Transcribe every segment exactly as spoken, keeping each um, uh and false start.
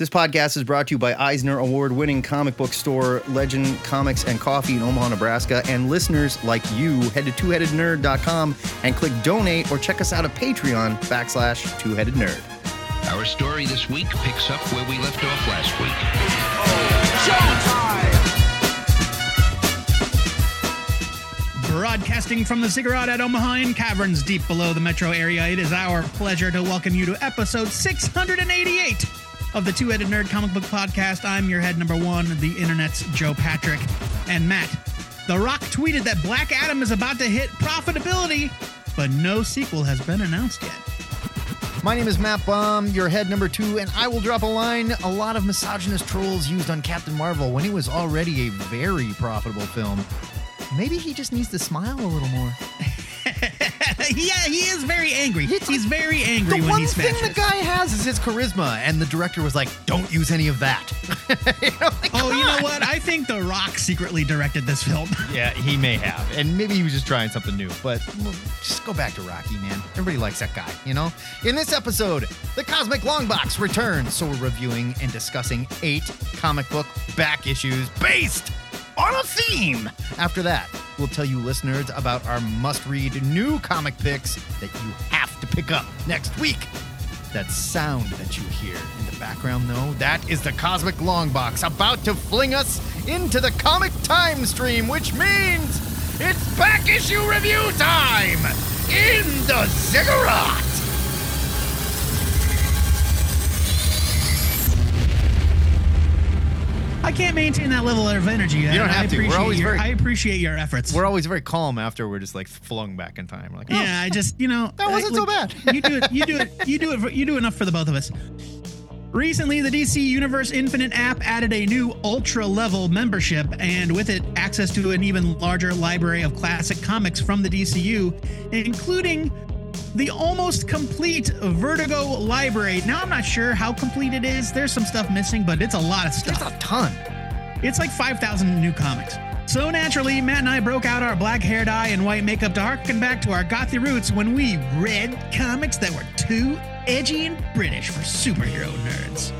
This podcast is brought to you by Eisner Award-winning comic book store Legend Comics and Coffee in Omaha, Nebraska, and listeners like you. Head to two headed nerd dot com and click donate, or check us out at Patreon backslash Two-Headed Nerd. Our story this week picks up where we left off last week. Oh, showtime! Broadcasting from the Ziggurat at Omaha in caverns deep below the metro area, it is our pleasure to welcome you to episode six hundred eighty-eight of the Two-Headed Nerd comic book podcast. I'm your head number one, the internet's Joe Patrick. And Matt, The Rock tweeted that Black Adam is about to hit profitability, but no sequel has been announced yet. My name is Matt Baum, your head number two, and I will drop a line a lot of misogynist trolls used on Captain Marvel when it was already a very profitable film. Maybe he just needs to smile a little more. Yeah, he is very angry. He's, he's very angry when he smashes. The one thing the guy has is his charisma, and the director was like, don't use any of that. you know, like, oh, you on. know what? I think The Rock secretly directed this film. Yeah, he may have, and maybe he was just trying something new, but well, just go back to Rocky, man. Everybody likes that guy, you know? In this episode, the Cosmic Longbox returns, so we're reviewing and discussing eight comic book back issues based on a theme. After that, we'll tell you listeners about our must-read new comic picks that you have to pick up next week. That sound that you hear in the background, though, that is the Cosmic Longbox about to fling us into the comic time stream, which means it's back issue review time in the Ziggurat. I can't maintain that level of energy. You don't have I to. We're always your, very, I appreciate your efforts. We're always very calm after we're just like flung back in time. We're like, oh, yeah, I just, you know, that wasn't I, so like, bad. you do it. You do it. You do it. For, you do enough for the both of us. Recently, the D C Universe Infinite app added a new ultra-level membership, and with it, access to an even larger library of classic comics from the D C U, including the almost complete Vertigo library. Now, I'm not sure how complete it is. There's some stuff missing, but it's a lot of stuff. It's a ton. It's like five thousand new comics. So naturally, Matt and I broke out our black hair dye and white makeup to harken back to our gothy roots when we read comics that were too edgy and British for superhero nerds.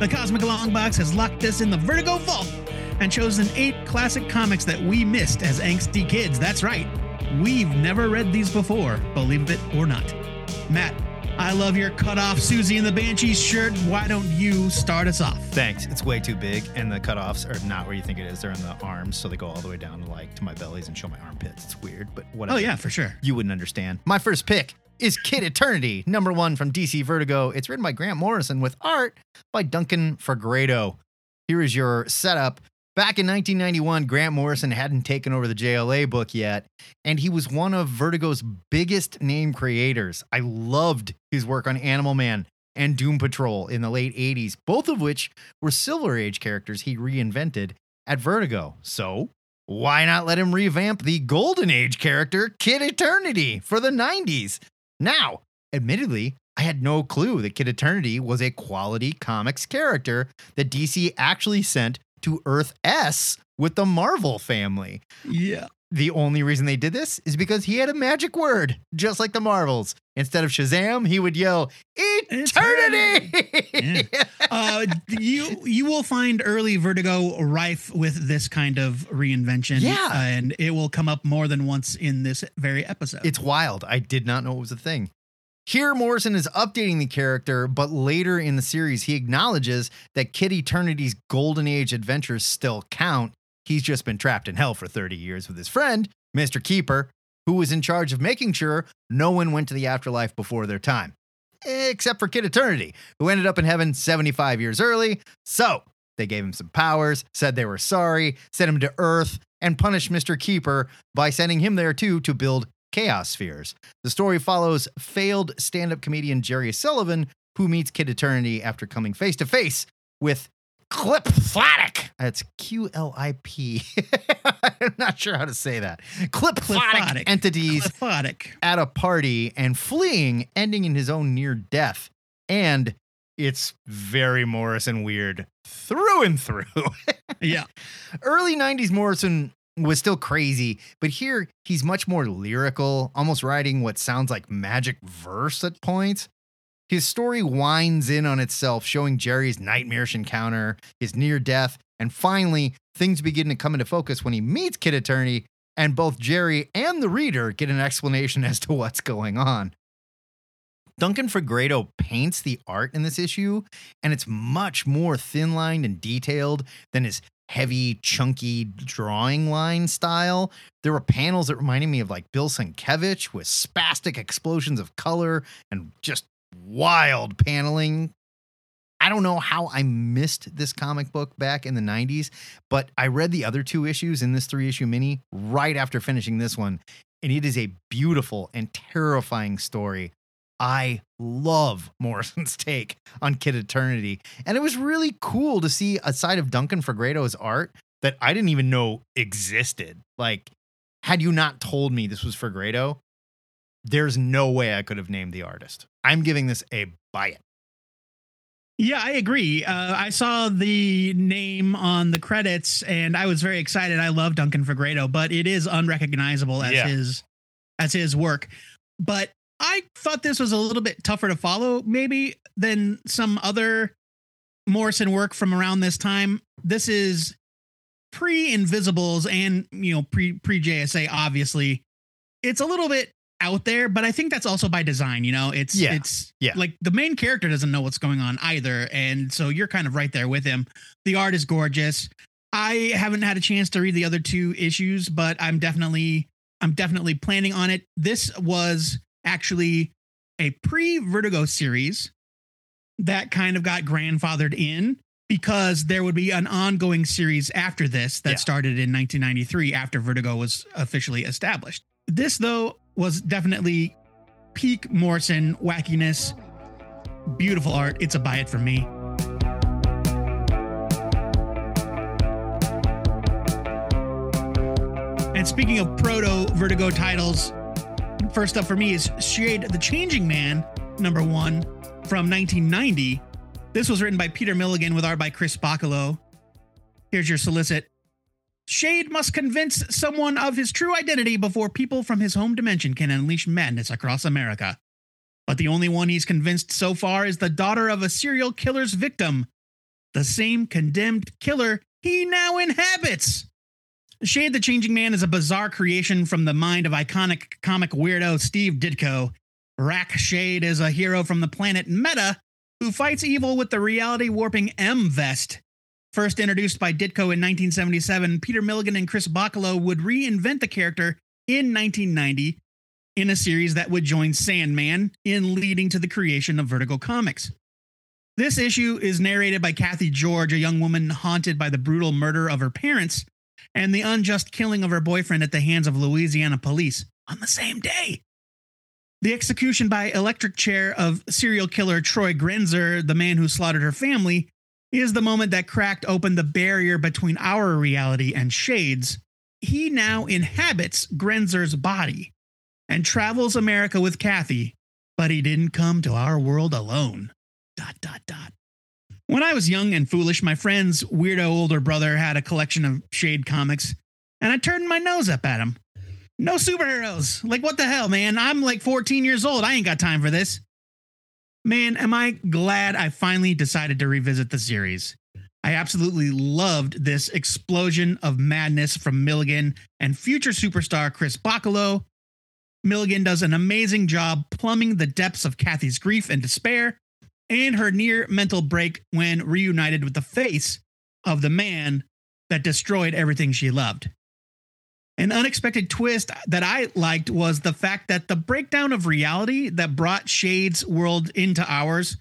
The Cosmic Longbox has locked us in the Vertigo vault and chosen eight classic comics that we missed as angsty kids. That's right. We've never read these before, believe it or not. Matt, I love your cutoff Susie and the Banshees shirt. Why don't you start us off? Thanks. It's way too big, and the cutoffs are not where you think it is. They're on the arms, so they go all the way down to, like, to my bellies and show my armpits. It's weird, but whatever. Oh, yeah, for sure. You wouldn't understand. My first pick is Kid Eternity, number one from D C Vertigo. It's written by Grant Morrison with art by Duncan Fegredo. Here is your setup. Back in nineteen ninety-one, Grant Morrison hadn't taken over the J L A book yet, and he was one of Vertigo's biggest name creators. I loved his work on Animal Man and Doom Patrol in the late eighties, both of which were Silver Age characters he reinvented at Vertigo. So why not let him revamp the Golden Age character Kid Eternity for the nineties? Now, admittedly, I had no clue that Kid Eternity was a quality comics character that D C actually sent to Earth S with the Marvel family. Yeah. The only reason they did this is because he had a magic word, just like the Marvels. Instead of Shazam, he would yell, Eternity! Eternity. Yeah. uh, you you will find early Vertigo rife with this kind of reinvention. Yeah. Uh, and it will come up more than once in this very episode. It's wild. I did not know it was a thing. Here, Morrison is updating the character, but later in the series, he acknowledges that Kid Eternity's Golden Age adventures still count. He's just been trapped in hell for thirty years with his friend, Mister Keeper, who was in charge of making sure no one went to the afterlife before their time, except for Kid Eternity, who ended up in heaven seventy-five years early. So they gave him some powers, said they were sorry, sent him to Earth, and punished Mister Keeper by sending him there, too, to build Chaos Spheres. The story follows failed stand-up comedian Jerry Sullivan, who meets Kid Eternity after coming face-to-face with Clip-flatic. That's Q L I P. I'm not sure how to say that. Clip-flatic entities Clip-flatic. At a party and fleeing, ending in his own near death. And it's very Morrison weird through and through. Yeah. Early nineties Morrison was still crazy, but here he's much more lyrical, almost writing what sounds like magic verse at points. His story winds in on itself, showing Jerry's nightmarish encounter, his near death, and finally, things begin to come into focus when he meets Kid Eternity, and both Jerry and the reader get an explanation as to what's going on. Duncan Fegredo paints the art in this issue, and it's much more thin-lined and detailed than his heavy, chunky drawing line style. There were panels that reminded me of like Bill Sienkiewicz with spastic explosions of color and just wild paneling. I don't know how I missed this comic book back in the nineties, but I read the other two issues in this three-issue mini right after finishing this one, and it is a beautiful and terrifying story. I love Morrison's take on Kid Eternity, and it was really cool to see a side of Duncan Fegredo's art that I didn't even know existed. Like, had you not told me this was Fegredo, there's no way I could have named the artist. I'm giving this a buy it. Yeah, I agree. Uh, I saw the name on the credits, and I was very excited. I love Duncan Fegredo, but it is unrecognizable as yeah. his as his work. But I thought this was a little bit tougher to follow, maybe, than some other Morrison work from around this time. This is pre-Invisibles and, you know, pre pre-J S A, obviously. It's a little bit out there, but I think that's also by design, you know? It's yeah. it's yeah. like the main character doesn't know what's going on either, and so you're kind of right there with him. The art is gorgeous. I haven't had a chance to read the other two issues, but I'm definitely I'm definitely planning on it. This was actually a pre-Vertigo series that kind of got grandfathered in because there would be an ongoing series after this that yeah. started in nineteen ninety-three after Vertigo was officially established. This, though, was definitely peak Morrison wackiness. Beautiful art. It's a buy it for me. And speaking of proto-Vertigo titles, first up for me is Shade, the Changing Man, number one, from nineteen ninety. This was written by Peter Milligan with art by Chris Bachalo. Here's your solicit. Shade must convince someone of his true identity before people from his home dimension can unleash madness across America. But the only one he's convinced so far is the daughter of a serial killer's victim, the same condemned killer he now inhabits. Shade the Changing Man is a bizarre creation from the mind of iconic comic weirdo Steve Ditko. Rack Shade is a hero from the planet Meta who fights evil with the reality-warping M-Vest. First introduced by Ditko in nineteen seventy-seven, Peter Milligan and Chris Bachalo would reinvent the character in nineteen ninety in a series that would join Sandman in leading to the creation of Vertigo Comics. This issue is narrated by Kathy George, a young woman haunted by the brutal murder of her parents and the unjust killing of her boyfriend at the hands of Louisiana police on the same day. The execution by electric chair of serial killer Troy Grenzer, the man who slaughtered her family, is the moment that cracked open the barrier between our reality and Shade's. He now inhabits Grenzer's body and travels America with Kathy, but he didn't come to our world alone. Dot, dot, dot. When I was young and foolish, my friend's weirdo older brother had a collection of Shade comics, and I turned my nose up at him. No superheroes. Like, what the hell, man? I'm like fourteen years old. I ain't got time for this. Man, am I glad I finally decided to revisit the series. I absolutely loved this explosion of madness from Milligan and future superstar Chris Bachalo. Milligan does an amazing job plumbing the depths of Kathy's grief and despair, and her near mental break when reunited with the face of the man that destroyed everything she loved. An unexpected twist that I liked was the fact that the breakdown of reality that brought Shade's world into ours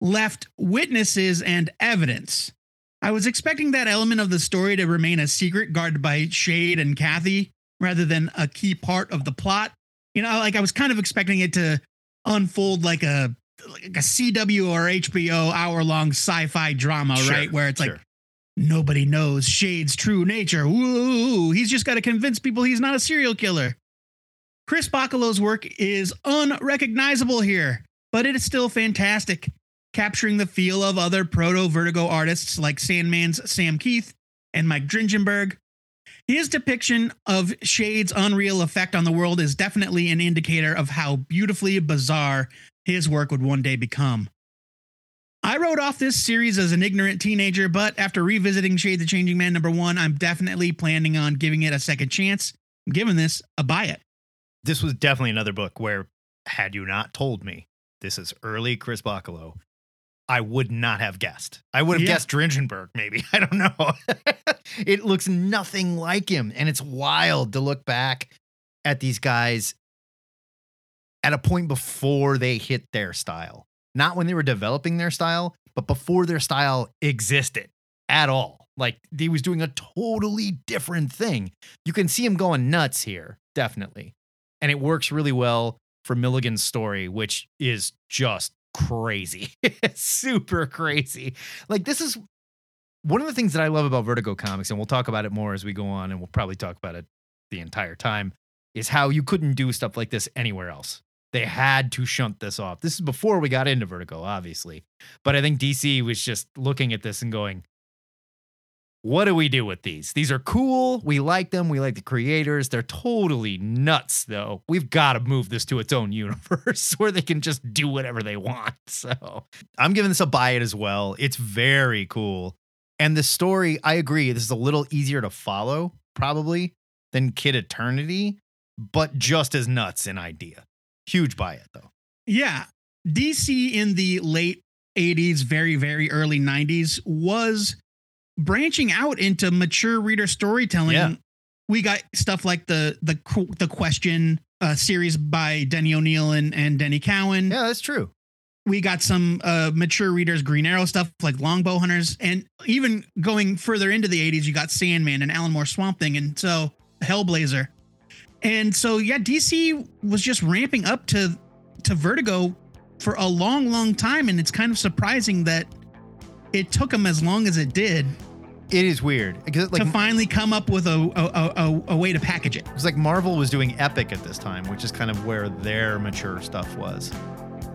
left witnesses and evidence. I was expecting that element of the story to remain a secret guarded by Shade and Kathy rather than a key part of the plot. You know, like I was kind of expecting it to unfold like a like a C W or H B O hour-long sci-fi drama, sure, right? Where it's sure. like, nobody knows Shade's true nature. Ooh, he's just got to convince people he's not a serial killer. Chris Bachalo's work is unrecognizable here, but it is still fantastic, capturing the feel of other proto-Vertigo artists like Sandman's Sam Keith and Mike Dringenberg. His depiction of Shade's unreal effect on the world is definitely an indicator of how beautifully bizarre his work would one day become. I wrote off this series as an ignorant teenager, but after revisiting Shade, the Changing Man number one, I'm definitely planning on giving it a second chance. I'm giving this a buy it. This was definitely another book where, had you not told me this is early Chris Bachalo, I would not have guessed. I would have yeah. guessed Dringenberg, maybe. I don't know. It looks nothing like him. And it's wild to look back at these guys at a point before they hit their style. Not when they were developing their style, but before their style existed at all. Like, he was doing a totally different thing. You can see him going nuts here, definitely. And it works really well for Milligan's story, which is just crazy. Super crazy. Like, this is one of the things that I love about Vertigo Comics, and we'll talk about it more as we go on, and we'll probably talk about it the entire time, is how you couldn't do stuff like this anywhere else. They had to shunt this off. This is before we got into Vertigo, obviously. But I think D C was just looking at this and going, what do we do with these? These are cool. We like them. We like the creators. They're totally nuts, though. We've got to move this to its own universe where they can just do whatever they want. So I'm giving this a buy it as well. It's very cool. And the story, I agree, this is a little easier to follow, probably, than Kid Eternity, but just as nuts an idea. Huge buy it, though. Yeah. D C in the late eighties, very, very early nineties was branching out into mature reader storytelling. Yeah. We got stuff like the the the Question uh, series by Denny O'Neil and, and Denny Cowan. Yeah, that's true. We got some uh, mature readers, Green Arrow stuff like Longbow Hunters. And even going further into the eighties, you got Sandman and Alan Moore Swamp Thing. And so Hellblazer. And so, yeah, D C was just ramping up to to Vertigo for a long, long time. And it's kind of surprising that it took them as long as it did. It is weird. Like, to finally come up with a, a, a, a way to package it. It's like Marvel was doing Epic at this time, which is kind of where their mature stuff was.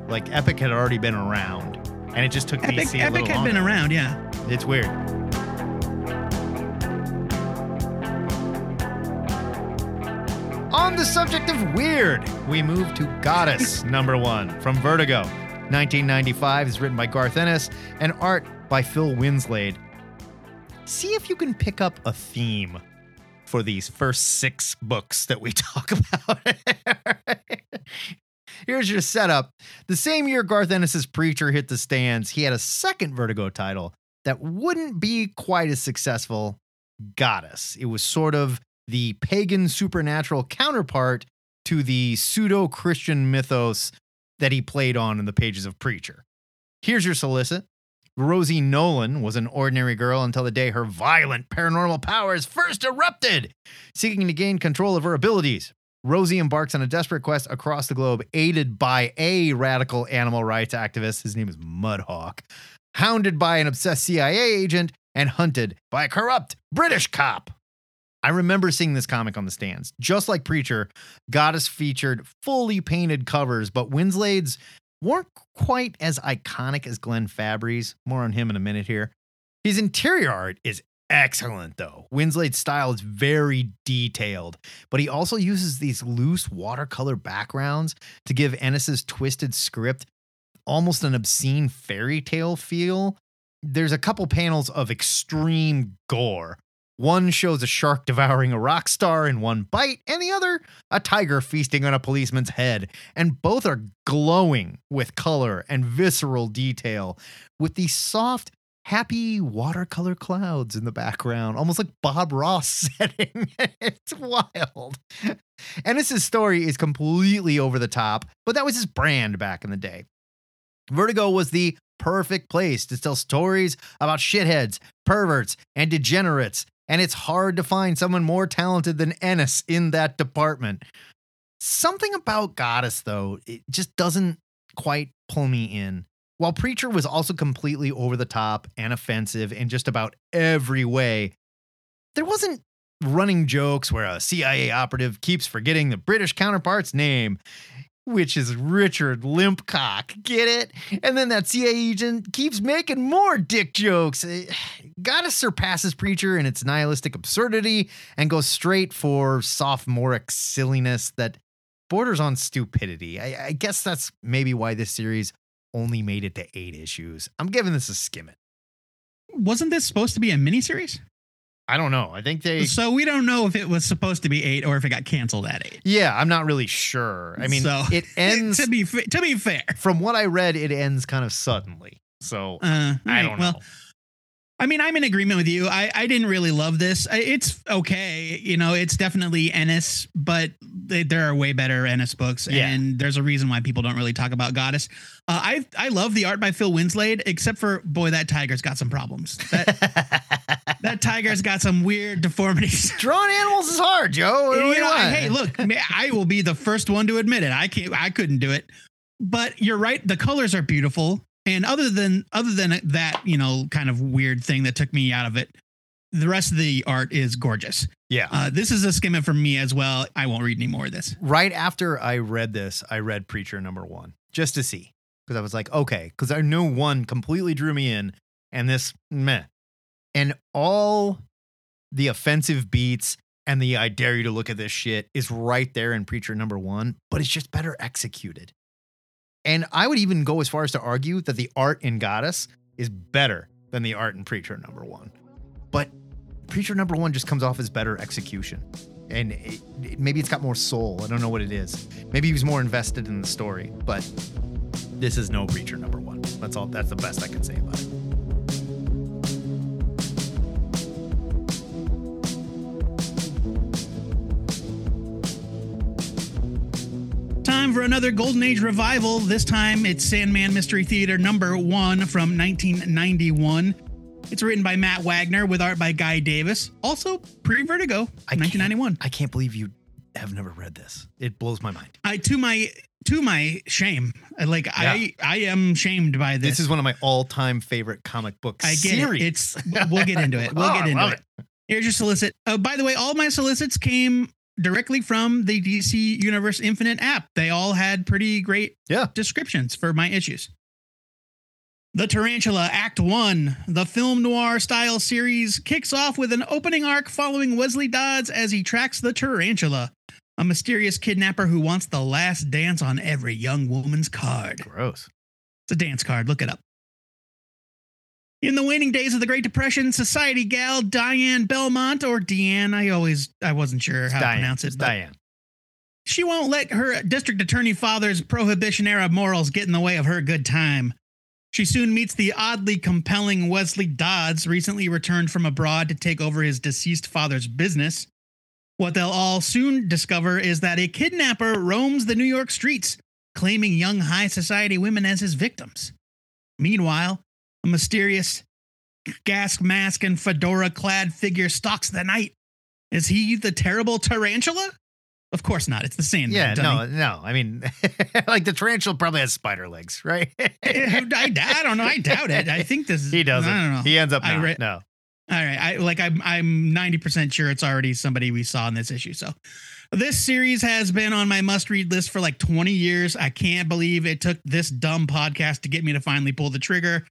Like, Epic had already been around, and it just took Epic, D C a Epic little Epic had longer. Been around, yeah. It's weird. On the subject of weird, we move to Goddess, number one, from Vertigo. nineteen ninety-five is written by Garth Ennis and art by Phil Winslade. See if you can pick up a theme for these first six books that we talk about. Here's your setup. The same year Garth Ennis's Preacher hit the stands, he had a second Vertigo title that wouldn't be quite as successful, Goddess. It was sort of the pagan supernatural counterpart to the pseudo-Christian mythos that he played on in the pages of Preacher. Here's your solicit. Rosie Nolan was an ordinary girl until the day her violent paranormal powers first erupted. Seeking to gain control of her abilities, Rosie embarks on a desperate quest across the globe, aided by a radical animal rights activist. His name is Mudhawk. Hounded by an obsessed C I A agent and hunted by a corrupt British cop. I remember seeing this comic on the stands. Just like Preacher, Goddess featured fully painted covers, but Winslade's weren't quite as iconic as Glenn Fabry's. More on him in a minute here. His interior art is excellent, though. Winslade's style is very detailed, but he also uses these loose watercolor backgrounds to give Ennis's twisted script almost an obscene fairy tale feel. There's a couple panels of extreme gore. One shows a shark devouring a rock star in one bite, and the other, a tiger feasting on a policeman's head. And both are glowing with color and visceral detail, with these soft, happy watercolor clouds in the background, almost like Bob Ross setting. It's wild. Ennis's story is completely over the top, but that was his brand back in the day. Vertigo was the perfect place to tell stories about shitheads, perverts, and degenerates. And it's hard to find someone more talented than Ennis in that department. Something about Goddess, though, it just doesn't quite pull me in. While Preacher was also completely over the top and offensive in just about every way, there wasn't running jokes where a C I A operative keeps forgetting the British counterpart's name, which is Richard Limpcock. Get it? And then that C I A agent keeps making more dick jokes. Goddess surpasses Preacher in its nihilistic absurdity and goes straight for sophomoric silliness that borders on stupidity. I, I guess that's maybe why this series only made it to eight issues. I'm giving this a skim it. Wasn't this supposed to be a miniseries? I don't know. I think they... So we don't know if it was supposed to be eight or if it got canceled at eight. Yeah, I'm not really sure. I mean, so, it ends... to be fa- to be fair. From what I read, it ends kind of suddenly. So uh, I don't right, know. Well, I mean, I'm in agreement with you. I, I didn't really love this. I, it's okay. You know, it's definitely Ennis, but they, there are way better Ennis books. Yeah. And there's a reason why people don't really talk about Goddess. Uh, I I love the art by Phil Winslade, except for, boy, that tiger's got some problems. That... That tiger's got some weird deformities. Drawing animals is hard, Joe. What do you know, hey, look, I will be the first one to admit it. I can't, I couldn't do it. But you're right. The colors are beautiful. And other than other than that, you know, kind of weird thing that took me out of it, the rest of the art is gorgeous. Yeah. Uh, this is a skim it from me as well. I won't read any more of this. Right after I read this, I read Preacher number one just to see, because I was like, OK, because I knew one completely drew me in and this meh. And all the offensive beats and the I dare you to look at this shit is right there in Preacher number one, but it's just better executed. And I would even go as far as to argue that the art in Goddess is better than the art in Preacher number one. But Preacher number one just comes off as better execution. And it, it, maybe it's got more soul. I don't know what it is. Maybe he was more invested in the story, but this is no Preacher number one. That's all. That's the best I can say about it. For another Golden Age revival. This time it's Sandman Mystery Theater number one from nineteen ninety-one. It's written by Matt Wagner with art by Guy Davis, also pre-Vertigo, nineteen ninety-one. I can't believe you have never read this. It blows my mind. I to my to my shame. Like yeah. I I am shamed by this. This is one of my all-time favorite comic book I get series. It. It's we'll get into it. We'll oh, get into it. it. Here's your solicit. Uh, by the way, all my solicits came directly from the D C Universe Infinite app. They all had pretty great yeah. descriptions for my issues. The Tarantula, Act One, the film noir style series, kicks off with an opening arc following Wesley Dodds as he tracks the Tarantula, a mysterious kidnapper who wants the last dance on every young woman's card. Gross. It's a dance card. Look it up. In the waning days of the Great Depression, society gal Diane Belmont, or Deanne, I always, I wasn't sure how Diane, to pronounce it. But Diane. She won't let her district attorney father's prohibition-era morals get in the way of her good time. She soon meets the oddly compelling Wesley Dodds, recently returned from abroad to take over his deceased father's business. What they'll all soon discover is that a kidnapper roams the New York streets, claiming young high society women as his victims. Meanwhile, a mysterious gas mask and fedora-clad figure stalks the night. Is he the terrible tarantula? Of course not. It's the Sandman. Yeah, dummy. no, no. I mean, like the tarantula probably has spider legs, right? I, I don't know. I doubt it. I think this is... He doesn't. I don't know. He ends up not. Re- no. All right. I, like, I'm, I'm ninety percent sure it's already somebody we saw in this issue. So this series has been on my must-read list for like twenty years. I can't believe it took this dumb podcast to get me to finally pull the trigger.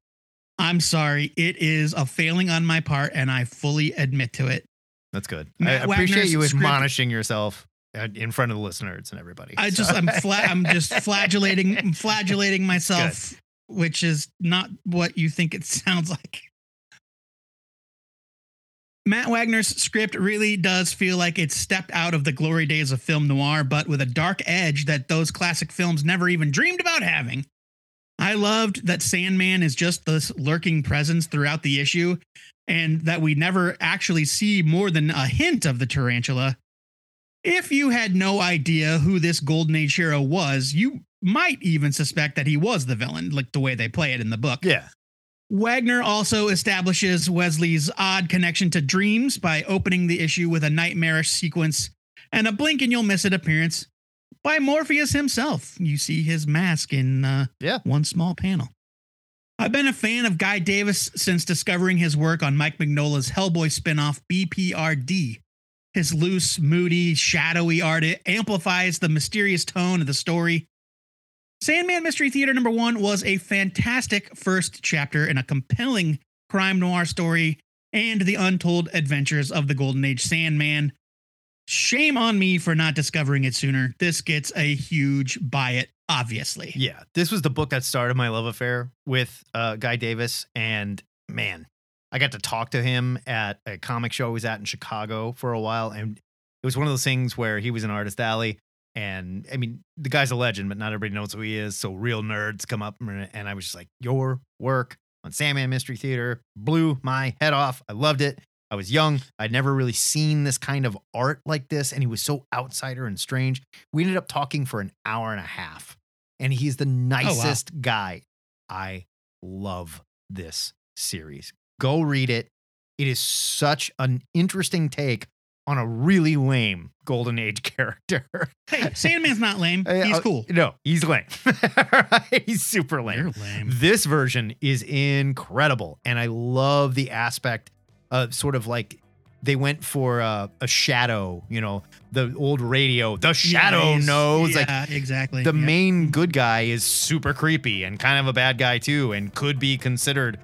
I'm sorry. It is a failing on my part, and I fully admit to it. That's good. Matt I appreciate Wagner's you admonishing script. yourself in front of the listeners and everybody. I so. just, I'm, fla- I'm just flagellating, I'm flagellating myself, good. Which is not what you think it sounds like. Matt Wagner's script really does feel like it's stepped out of the glory days of film noir, but with a dark edge that those classic films never even dreamed about having. I loved that Sandman is just this lurking presence throughout the issue, and that we never actually see more than a hint of the tarantula. If you had no idea who this Golden Age hero was, you might even suspect that he was the villain, like the way they play it in the book. Yeah. Wagner also establishes Wesley's odd connection to dreams by opening the issue with a nightmarish sequence and a blink and you'll miss it appearance by Morpheus himself. You see his mask in uh, yeah. one small panel. I've been a fan of Guy Davis since discovering his work on Mike Mignola's Hellboy spinoff B P R D. His loose, moody, shadowy art amplifies the mysterious tone of the story. Sandman Mystery Theater number one was a fantastic first chapter in a compelling crime noir story and the untold adventures of the Golden Age Sandman. Shame on me for not discovering it sooner. This gets a huge buy it, obviously. Yeah, this was the book that started my love affair with uh, Guy Davis. And man, I got to talk to him at a comic show I was at in Chicago for a while. And it was one of those things where he was in Artist Alley. And I mean, the guy's a legend, but not everybody knows who he is. So real nerds come up, and I was just like, your work on Sandman Mystery Theater blew my head off. I loved it. I was young. I'd never really seen this kind of art like this. And he was so outsider and strange. We ended up talking for an hour and a half, and he's the nicest oh, wow. guy. I love this series. Go read it. It is such an interesting take on a really lame Golden Age character. Hey, Sandman's not lame. He's cool. Uh, no, he's lame. He's super lame. You're lame. This version is incredible. And I love the aspect of sort of like they went for uh, a shadow, you know, the old radio, the shadow yes. knows. Yeah, like, exactly. The yep. main good guy is super creepy and kind of a bad guy too, and could be considered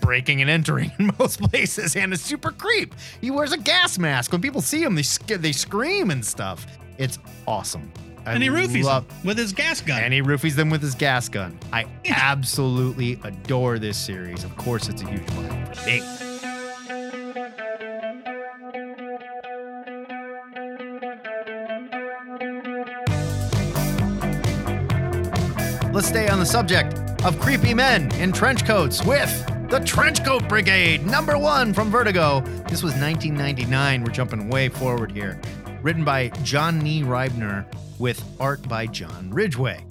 breaking and entering in most places, and is super creep. He wears a gas mask. When people see him, they sc- they scream and stuff. It's awesome. I and he roofies love- them with his gas gun. And he roofies them with his gas gun. I yeah. absolutely adore this series. Of course, it's a huge one for me. Let's stay on the subject of creepy men in trench coats with The Trenchcoat Brigade, number one from Vertigo. This was nineteen ninety-nine. We're jumping way forward here. Written by John Nee Reibner with art by John Ridgway.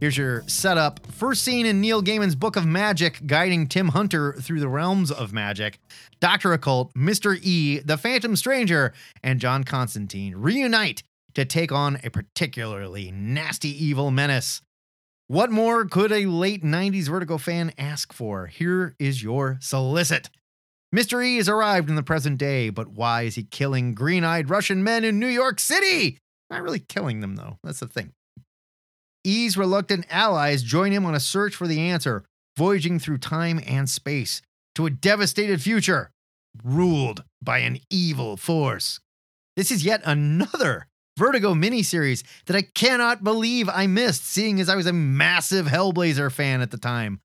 Here's your setup. First seen in Neil Gaiman's Book of Magic, guiding Tim Hunter through the realms of magic, Doctor Occult, Mister E, the Phantom Stranger, and John Constantine reunite to take on a particularly nasty evil menace. What more could a late nineties Vertigo fan ask for? Here is your solicit. Mister E has arrived in the present day, but why is he killing green-eyed Russian men in New York City? Not really killing them, though. That's the thing. E's reluctant allies join him on a search for the answer, voyaging through time and space to a devastated future ruled by an evil force. This is yet another Vertigo miniseries that I cannot believe I missed, seeing as I was a massive Hellblazer fan at the time.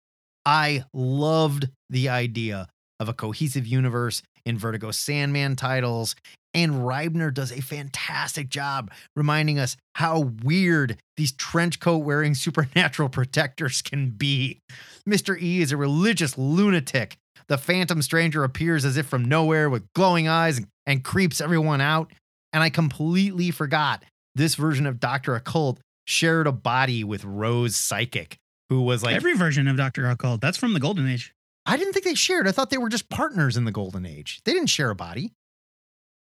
I loved the idea of a cohesive universe in Vertigo Sandman titles, and Reibner does a fantastic job reminding us how weird these trench coat wearing supernatural protectors can be. Mister E is a religious lunatic. The Phantom Stranger appears as if from nowhere with glowing eyes and creeps everyone out. And I completely forgot this version of Doctor Occult shared a body with Rose Psychic, who was like... Every version of Doctor Occult. That's from the Golden Age. I didn't think they shared. I thought they were just partners in the Golden Age. They didn't share a body.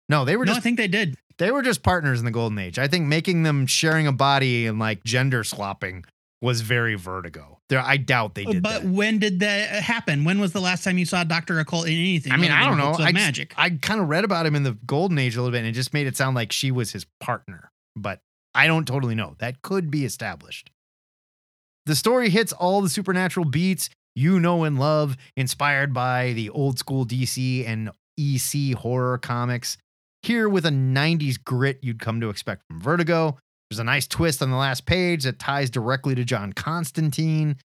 No, they were no, just... No, I think they did. They were just partners in the Golden Age. I think making them sharing a body and like gender swapping was very Vertigo. There, I doubt they did but that. But when did that happen? When was the last time you saw Doctor Occult in anything? I mean, I don't know. I, magic. Just, I kind of read about him in the Golden Age a little bit, and it just made it sound like she was his partner. But I don't totally know. That could be established. The story hits all the supernatural beats you know and love, inspired by the old school D C and E C horror comics. Here with a nineties grit you'd come to expect from Vertigo. There's a nice twist on the last page that ties directly to John Constantine.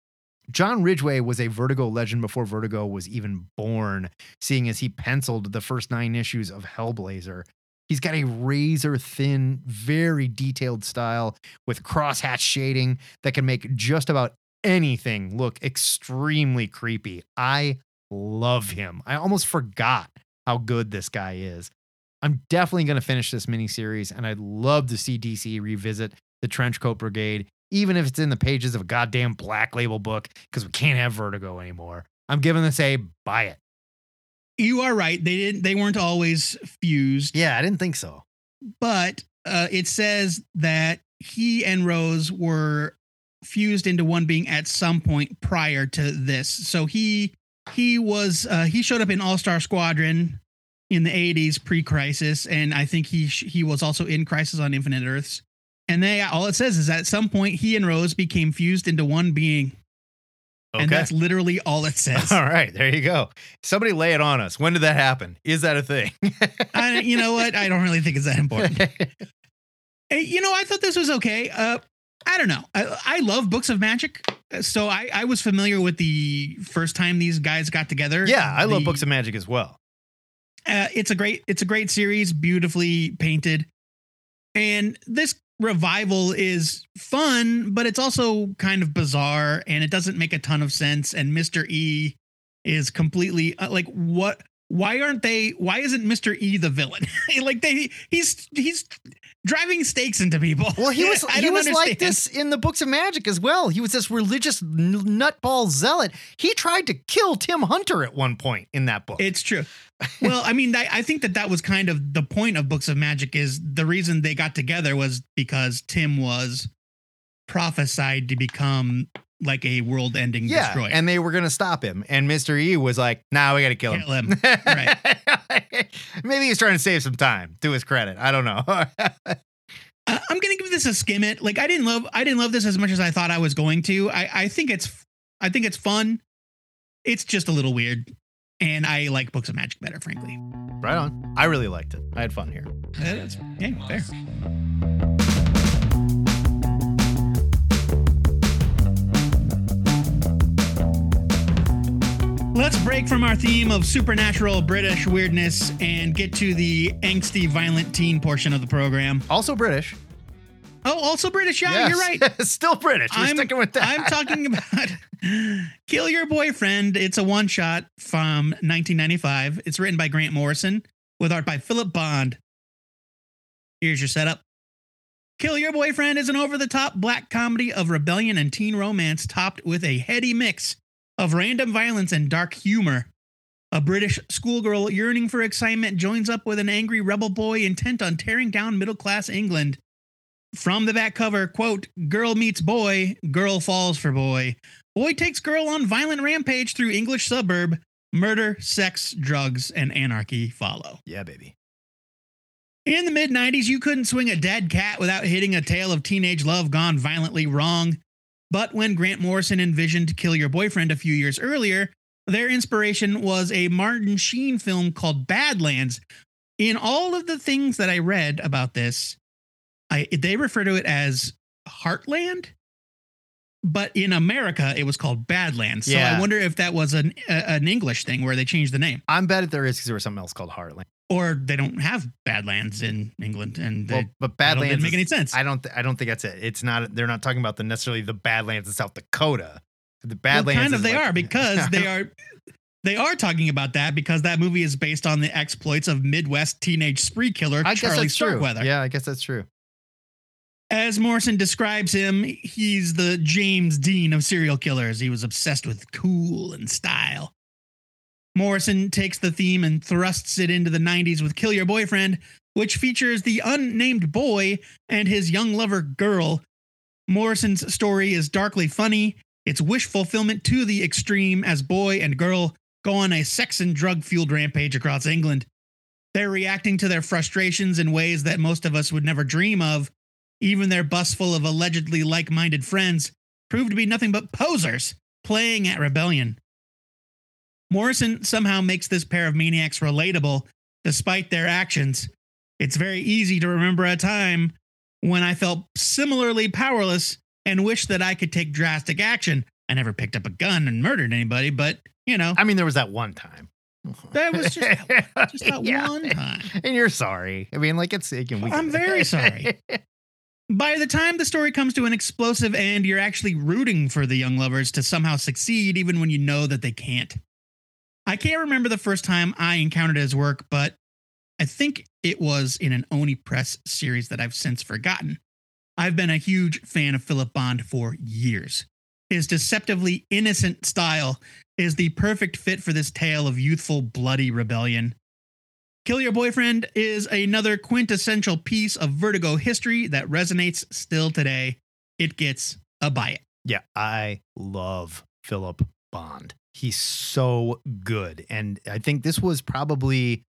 John Ridgway was a Vertigo legend before Vertigo was even born, seeing as he penciled the first nine issues of Hellblazer. He's got a razor-thin, very detailed style with crosshatch shading that can make just about anything look extremely creepy. I love him. I almost forgot how good this guy is. I'm definitely going to finish this miniseries, and I'd love to see D C revisit the Trenchcoat Brigade, even if it's in the pages of a goddamn Black Label book, because we can't have Vertigo anymore. I'm giving this a buy it. You are right. They didn't. They weren't always fused. Yeah, I didn't think so. But uh, it says that he and Rose were fused into one being at some point prior to this. So he he was uh, he showed up in All-Star Squadron in the eighties pre-Crisis, and I think he sh- he was also in Crisis on Infinite Earths. And they all it says is that at some point he and Rose became fused into one being. Okay. And that's literally all it says. All right. There you go. Somebody lay it on us. When did that happen? Is that a thing? I, you know what? I don't really think it's that important. Hey, you know, I thought this was okay. Uh, I don't know. I, I love books of magic. So I, I was familiar with the first time these guys got together. Yeah. I the, love books of magic as well. Uh, it's a great, it's a great series, beautifully painted. And this revival is fun, but it's also kind of bizarre and it doesn't make a ton of sense. And Mister E is completely uh, like, what, why aren't they, why isn't Mister E the villain? Like they, he's, he's driving stakes into people. Well, he was, I he was understand. Like this in the books of magic as well. He was this religious nutball zealot. He tried to kill Tim Hunter at one point in that book. It's true. Well, I mean, I, I think that that was kind of the point of books of magic, is the reason they got together was because Tim was prophesied to become like a world ending yeah, destroyer. And they were going to stop him. And Mister E was like, nah, we got to kill him. Kill him. Right. Maybe he's trying to save some time, to his credit. I don't know. uh, I'm going to give this a skim it. Like I didn't love, I didn't love this as much as I thought I was going to. I, I think it's, I think it's fun. It's just a little weird. And I like books of magic better, frankly. Right on. I really liked it. I had fun here. Yeah, that's yeah, fair. Let's break from our theme of supernatural British weirdness and get to the angsty, violent teen portion of the program. Also British. Oh, also British. Yeah, yes. You're right. Still British. We're I'm, sticking with that. I'm talking about Kill Your Boyfriend. It's a one-shot from nineteen ninety-five. It's written by Grant Morrison with art by Philip Bond. Here's your setup. Kill Your Boyfriend is an over-the-top black comedy of rebellion and teen romance topped with a heady mix of random violence and dark humor. A British schoolgirl yearning for excitement joins up with an angry rebel boy intent on tearing down middle-class England. From the back cover, quote, girl meets boy, girl falls for boy. Boy takes girl on violent rampage through English suburb. Murder, sex, drugs, and anarchy follow. Yeah, baby. In the mid nineties, you couldn't swing a dead cat without hitting a tale of teenage love gone violently wrong. But when Grant Morrison envisioned Kill Your Boyfriend a few years earlier, their inspiration was a Martin Sheen film called Badlands. In all of the things that I read about this, I, they refer to it as Heartland, but in America, it was called Badlands. So yeah. I wonder if that was an, a, an English thing where they changed the name. I'm betting there is because there was something else called Heartland. Or they don't have Badlands in England, and they, well, but Badlands didn't make any sense. I don't. Th- I don't think that's it. It's not. They're not talking about the necessarily the Badlands in South Dakota. The Badlands. Well, kind of. They like, are because they are. They are talking about that because that movie is based on the exploits of Midwest teenage spree killer I Charlie Starkweather. True. Yeah, I guess that's true. As Morrison describes him, he's the James Dean of serial killers. He was obsessed with cool and style. Morrison takes the theme and thrusts it into the nineties with Kill Your Boyfriend, which features the unnamed boy and his young lover girl. Morrison's story is darkly funny. It's wish fulfillment to the extreme as boy and girl go on a sex and drug-fueled rampage across England. They're reacting to their frustrations in ways that most of us would never dream of. Even their bus full of allegedly like-minded friends proved to be nothing but posers playing at rebellion. Morrison somehow makes this pair of maniacs relatable despite their actions. It's very easy to remember a time when I felt similarly powerless and wished that I could take drastic action. I never picked up a gun and murdered anybody, but, you know. I mean, there was that one time. That was just, just that yeah. one time. And you're sorry. I mean, like, it's... It can, we I'm can. very sorry. By the time the story comes to an explosive end, you're actually rooting for the young lovers to somehow succeed, even when you know that they can't. I can't remember the first time I encountered his work, but I think it was in an Oni Press series that I've since forgotten. I've been a huge fan of Philip Bond for years. His deceptively innocent style is the perfect fit for this tale of youthful, bloody rebellion. Kill Your Boyfriend is another quintessential piece of Vertigo history that resonates still today. It gets a buy it. Yeah, I love Philip Bond. He's so good. And I think this was probably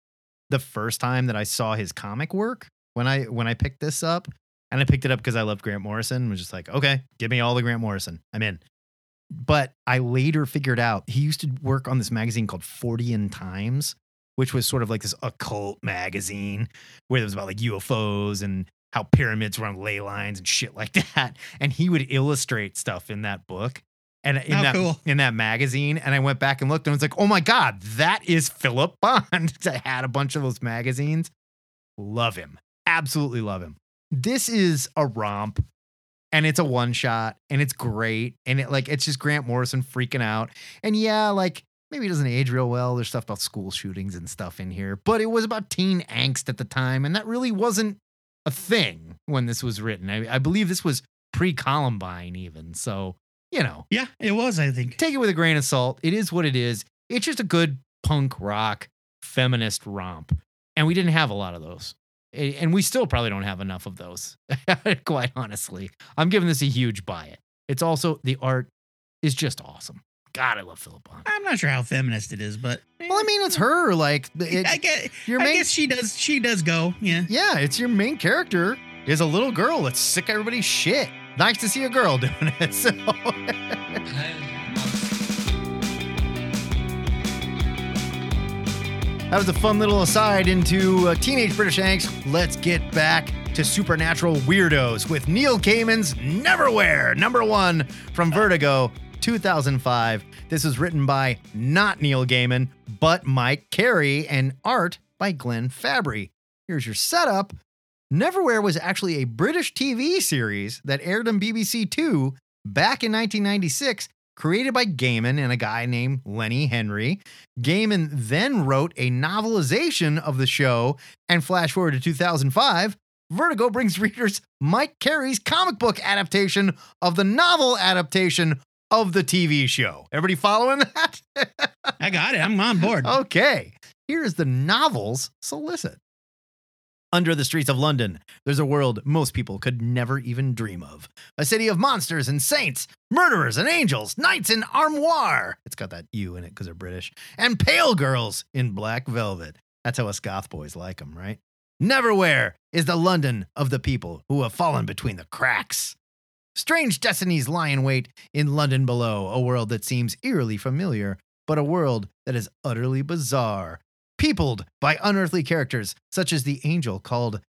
the first time that I saw his comic work when I when I picked this up. And I picked it up because I loved Grant Morrison. I was just like, okay, give me all the Grant Morrison. I'm in. But I later figured out he used to work on this magazine called forty in Times, which was sort of like this occult magazine where it was about like U F Os and how pyramids were on ley lines and shit like that. And he would illustrate stuff in that book and in, oh, that, cool. in that magazine. And I went back and looked and I was like, oh my God, that is Philip Bond. I had a bunch of those magazines. Love him. Absolutely love him. This is a romp. And it's a one shot and it's great. And it like, it's just Grant Morrison freaking out. And yeah, like maybe it doesn't age real well. There's stuff about school shootings and stuff in here, but it was about teen angst at the time. And that really wasn't a thing when this was written. I, I believe this was pre-Columbine even. So, you know. Yeah, it was, I think. Take it with a grain of salt. It is what it is. It's just a good punk rock feminist romp. And we didn't have a lot of those. And we still probably don't have enough of those, quite honestly. I'm giving this a huge buy it. It's also, the art is just awesome. God, I love Philip Bond. I'm not sure how feminist it is, but... Well, I mean, it's her, like... It, I, guess, your main, I guess she does She does go, yeah. Yeah, it's your main character is a little girl that's sick of everybody's shit. Nice to see a girl doing it, so... That was a fun little aside into uh, teenage British angst. Let's get back to supernatural weirdos with Neil Gaiman's Neverwhere, number one from Vertigo, two thousand five. This was written by not Neil Gaiman, but Mike Carey, and art by Glenn Fabry. Here's your setup. Neverwhere was actually a British T V series that aired on B B C Two back in nineteen ninety-six. Created by Gaiman and a guy named Lenny Henry. Gaiman then wrote a novelization of the show, and flash forward to two thousand five, Vertigo brings readers Mike Carey's comic book adaptation of the novel adaptation of the T V show. Everybody following that? I got it. I'm on board. Okay. Here's the novel's solicit. Under the streets of London, there's a world most people could never even dream of. A city of monsters and saints, murderers and angels, knights in armoire. It's got that U in it because they're British. And pale girls in black velvet. That's how us goth boys like them, right? Neverwhere is the London of the people who have fallen between the cracks. Strange destinies lie in wait in London below, a world that seems eerily familiar, but a world that is utterly bizarre. Peopled by unearthly characters, such as the angel called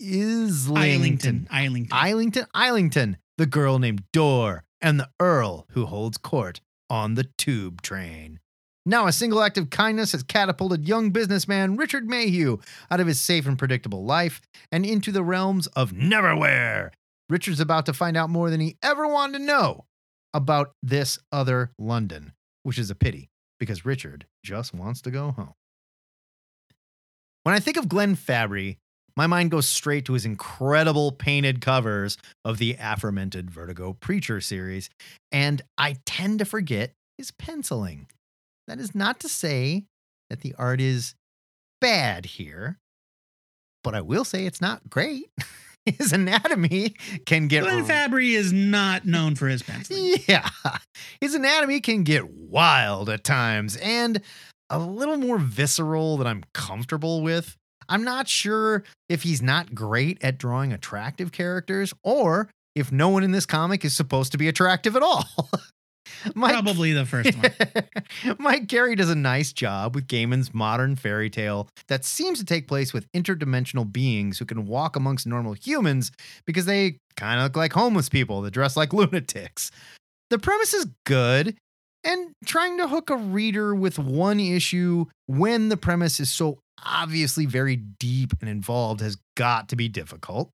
Islington. Islington. Islington. Islington. The girl named Dore, and the Earl who holds court on the tube train. Now a single act of kindness has catapulted young businessman Richard Mayhew out of his safe and predictable life and into the realms of Neverwhere. Richard's about to find out more than he ever wanted to know about this other London, which is a pity. Because Richard just wants to go home. When I think of Glenn Fabry, my mind goes straight to his incredible painted covers of the aforementioned Vertigo Preacher series, and I tend to forget his penciling. That is not to say that the art is bad here, but I will say it's not great. His anatomy can get... Glenn Fabry is not known for his penciling. Yeah. His anatomy can get wild at times and a little more visceral than I'm comfortable with. I'm not sure if he's not great at drawing attractive characters or if no one in this comic is supposed to be attractive at all. Mike, Probably the first one. Mike Carey does a nice job with Gaiman's modern fairy tale that seems to take place with interdimensional beings who can walk amongst normal humans because they kind of look like homeless people that dress like lunatics. The premise is good, and trying to hook a reader with one issue when the premise is so obviously very deep and involved has got to be difficult.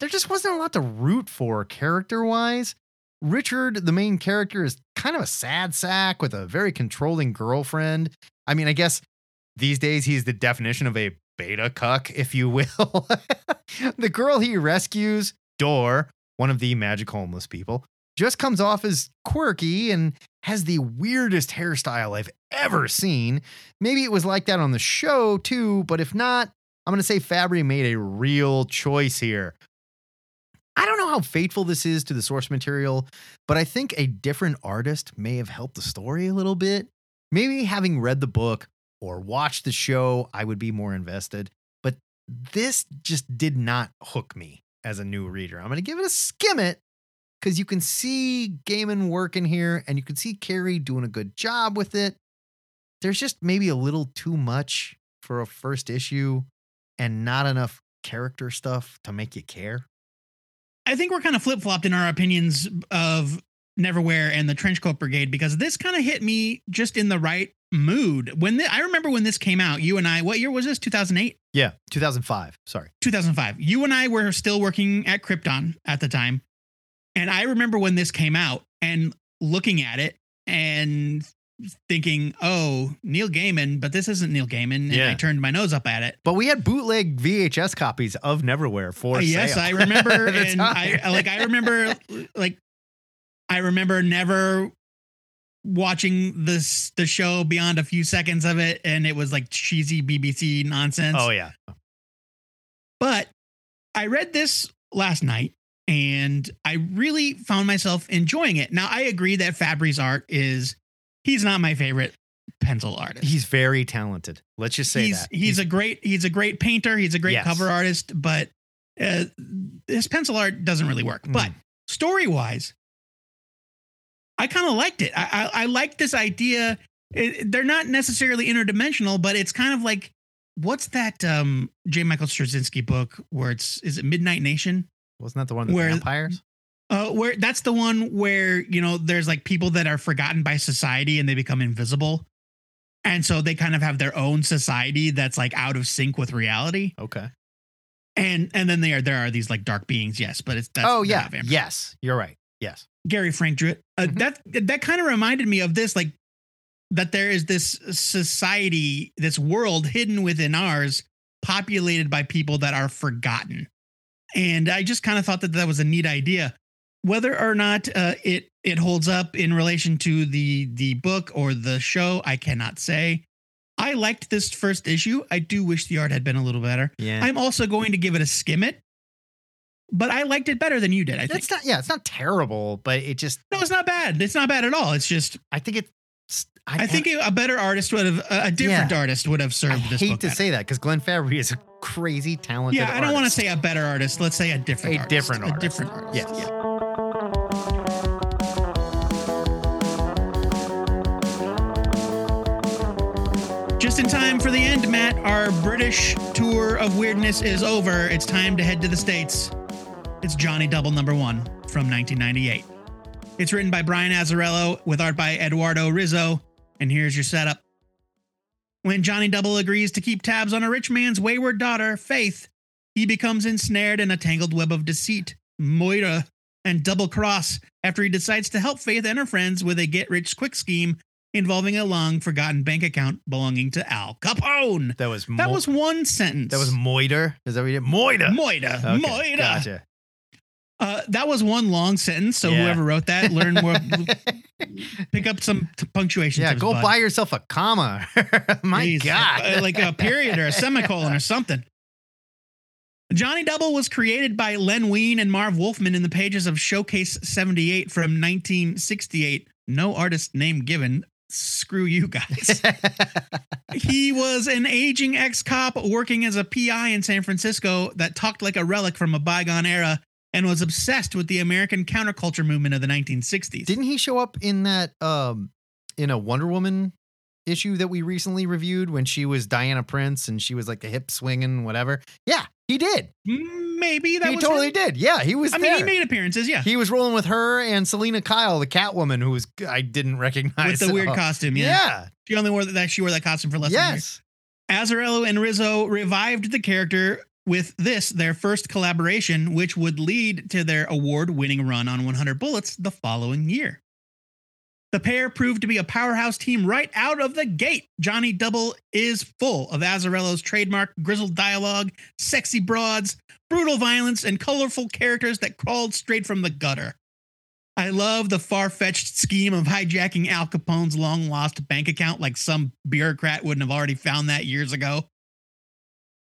There just wasn't a lot to root for character-wise. Richard, the main character, is kind of a sad sack with a very controlling girlfriend. I mean, I guess these days he's the definition of a beta cuck, if you will. The girl he rescues, Dore, one of the magic homeless people, just comes off as quirky and has the weirdest hairstyle I've ever seen. Maybe it was like that on the show, too, but if not, I'm going to say Fabry made a real choice here. I don't know how faithful this is to the source material, but I think a different artist may have helped the story a little bit. Maybe having read the book or watched the show, I would be more invested. But this just did not hook me as a new reader. I'm going to give it a skim it, because you can see Gaiman work in here and you can see Carey doing a good job with it. There's just maybe a little too much for a first issue and not enough character stuff to make you care. I think we're kind of flip-flopped in our opinions of Neverwhere and the Trenchcoat Brigade, because this kind of hit me just in the right mood. When the, I remember when this came out, you and I, what year was this? two thousand eight? Yeah, two thousand five. Sorry. two thousand five. You and I were still working at Krypton at the time. And I remember when this came out and looking at it and thinking, oh, Neil Gaiman, but this isn't Neil Gaiman. And yeah. I turned my nose up at it. But we had bootleg V H S copies of Neverwhere for uh, sale. Yes, I remember. And I, like, I remember, like, I remember never watching this, the show beyond a few seconds of it. And it was like cheesy B B C nonsense. Oh, yeah. But I read this last night and I really found myself enjoying it. Now, I agree that Fabry's art is, he's not my favorite pencil artist. He's very talented. Let's just say he's, that. He's, he's a great, he's a great painter. He's a great yes. cover artist, but uh, his pencil art doesn't really work. Mm. But story-wise, I kind of liked it. I, I, I like this idea. It, they're not necessarily interdimensional, but it's kind of like, what's that um, J. Michael Straczynski book where it's, is it Midnight Nation? Wasn't that the one with where, the vampires? Uh, where that's the one where, you know, there's like people that are forgotten by society and they become invisible. And so they kind of have their own society that's like out of sync with reality. Okay. And and then they are, there are these like dark beings. Yes. But it's, that's, oh yeah. Yes. You're right. Yes. Gary Frank drew it. Uh, mm-hmm. That that kind of reminded me of this, like that there is this society, this world hidden within ours, populated by people that are forgotten. And I just kind of thought that that was a neat idea. Whether or not uh, it it holds up in relation to the the book or the show, I cannot say. I liked this first issue. I do wish the art had been a little better. Yeah. I'm also going to give it a skim it. But I liked it better than you did. I think it's not. Yeah, it's not terrible, but it just no, it's not bad. It's not bad at all. It's just I think it. I, I think it, a better artist would have a different yeah. artist would have served. I this I hate book to better. Say that because Glenn Fabry is a crazy talented. Yeah, I artist. Don't want to say a better artist. Let's say a different. A artist. different artist. A different artist. Yes. Yeah. Just in time for the end, Matt. Our British tour of weirdness is over. It's time to head to the States. It's Johnny Double Number One from nineteen ninety-eight. It's written by Brian Azzarello with art by Eduardo Rizzo. And here's your setup. When Johnny Double agrees to keep tabs on a rich man's wayward daughter, Faith, he becomes ensnared in a tangled web of deceit, Moira, and double cross after he decides to help Faith and her friends with a get-rich-quick scheme involving a long-forgotten bank account belonging to Al Capone. That was mo- that was one sentence. That was Moiter? Is that what you did? Moiter! Moiter! Okay, Moiter! Gotcha. Uh, that was one long sentence, so yeah. whoever wrote that, learn more. Pick up some t- punctuation. Yeah, go bud. buy yourself a comma. My Jeez, God. Like, like a period or a semicolon or something. Johnny Double was created by Len Wein and Marv Wolfman in the pages of Showcase seventy-eight from nineteen sixty-eight. No artist name given. Screw you guys. He was an aging ex-cop working as a P I in San Francisco that talked like a relic from a bygone era and was obsessed with the American counterculture movement of the nineteen sixties. Didn't he show up in that um, in a Wonder Woman issue that we recently reviewed when she was Diana Prince and she was like the hip swinging whatever? Yeah, he did. Maybe that he was totally him. Did. Yeah, he was. I there. mean, he made appearances. Yeah, he was rolling with her and Selena Kyle, the Catwoman, who was I didn't recognize with the weird all. costume. Yeah. yeah, she only wore that. She wore that costume for less yes. than a year. Azzarello and Rizzo revived the character with this, their first collaboration, which would lead to their award-winning run on one hundred Bullets the following year. The pair proved to be a powerhouse team right out of the gate. Johnny Double is full of Azzarello's trademark grizzled dialogue, sexy broads, brutal violence, and colorful characters that crawled straight from the gutter. I love the far-fetched scheme of hijacking Al Capone's long-lost bank account like some bureaucrat wouldn't have already found that years ago.